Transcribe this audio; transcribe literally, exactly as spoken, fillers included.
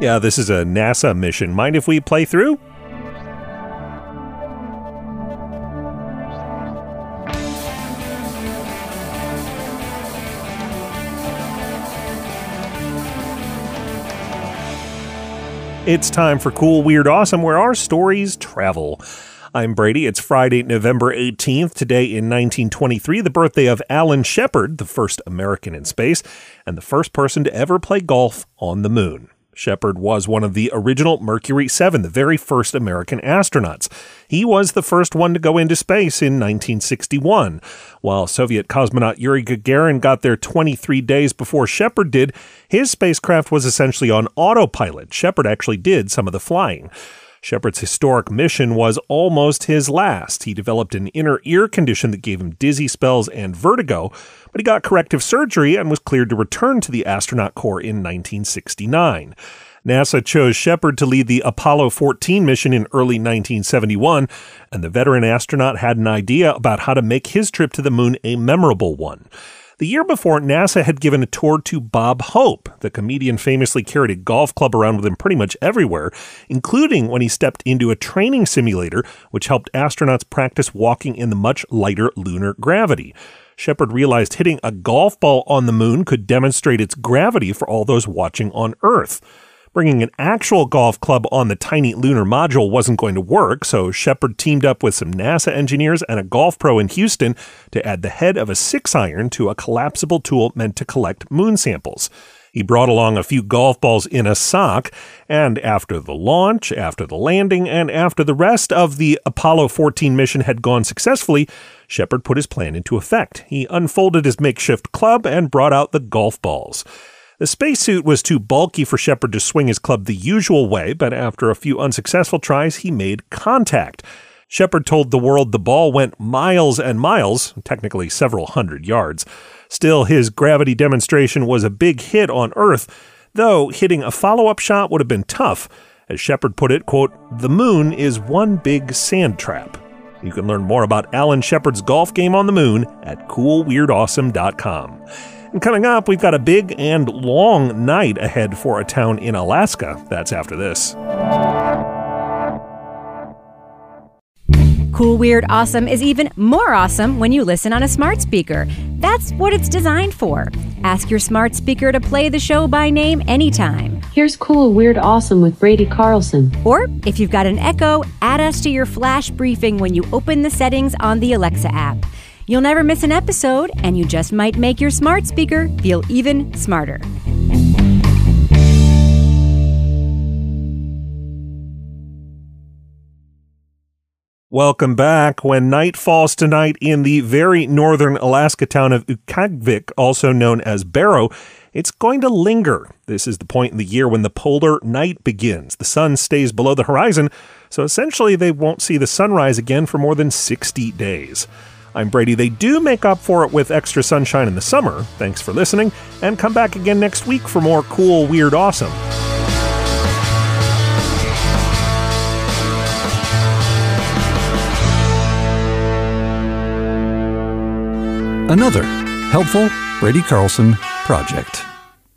Yeah, this is a NASA mission. Mind if we play through? It's time for Cool, Weird, Awesome, where our stories travel. I'm Brady. It's Friday, November eighteenth. Today in nineteen twenty-three, the birthday of Alan Shepard, the first American in space, and the first person to ever play golf on the moon. Shepard was one of the original Mercury seven, the very first American astronauts. He was the first one to go into space in nineteen sixty-one. While Soviet cosmonaut Yuri Gagarin got there twenty-three days before Shepard did, his spacecraft was essentially on autopilot. Shepard actually did some of the flying. Shepard's historic mission was almost his last. He developed an inner ear condition that gave him dizzy spells and vertigo, but he got corrective surgery and was cleared to return to the astronaut corps in nineteen sixty-nine. NASA chose Shepard to lead the Apollo fourteen mission in early nineteen seventy-one, and the veteran astronaut had an idea about how to make his trip to the moon a memorable one. The year before, NASA had given a tour to Bob Hope. The comedian famously carried a golf club around with him pretty much everywhere, including when he stepped into a training simulator, which helped astronauts practice walking in the much lighter lunar gravity. Shepard realized hitting a golf ball on the moon could demonstrate its gravity for all those watching on Earth. Bringing an actual golf club on the tiny lunar module wasn't going to work, so Shepard teamed up with some NASA engineers and a golf pro in Houston to add the head of a six iron to a collapsible tool meant to collect moon samples. He brought along a few golf balls in a sock, and after the launch, after the landing, and after the rest of the Apollo fourteen mission had gone successfully, Shepard put his plan into effect. He unfolded his makeshift club and brought out the golf balls. The spacesuit was too bulky for Shepard to swing his club the usual way, but after a few unsuccessful tries, he made contact. Shepard told the world the ball went miles and miles, technically several hundred yards. Still, his gravity demonstration was a big hit on Earth, though hitting a follow-up shot would have been tough. As Shepard put it, quote, "The moon is one big sand trap." You can learn more about Alan Shepard's golf game on the moon at cool weird awesome dot com. And coming up, we've got a big and long night ahead for a town in Alaska. That's after this. Cool, Weird, Awesome is even more awesome when you listen on a smart speaker. That's what it's designed for. Ask your smart speaker to play the show by name anytime. Here's Cool, Weird, Awesome with Brady Carlson. Or, if you've got an Echo, add us to your flash briefing when you open the settings on the Alexa app. You'll never miss an episode, and you just might make your smart speaker feel even smarter. Welcome back. When night falls tonight in the very northern Alaska town of Utqiagvik, also known as Barrow, it's going to linger. This is the point in the year when the polar night begins. The sun stays below the horizon, so essentially they won't see the sunrise again for more than sixty days. I'm Brady. They do make up for it with extra sunshine in the summer. Thanks for listening, and come back again next week for more Cool, Weird, Awesome. Another helpful Brady Carlson project.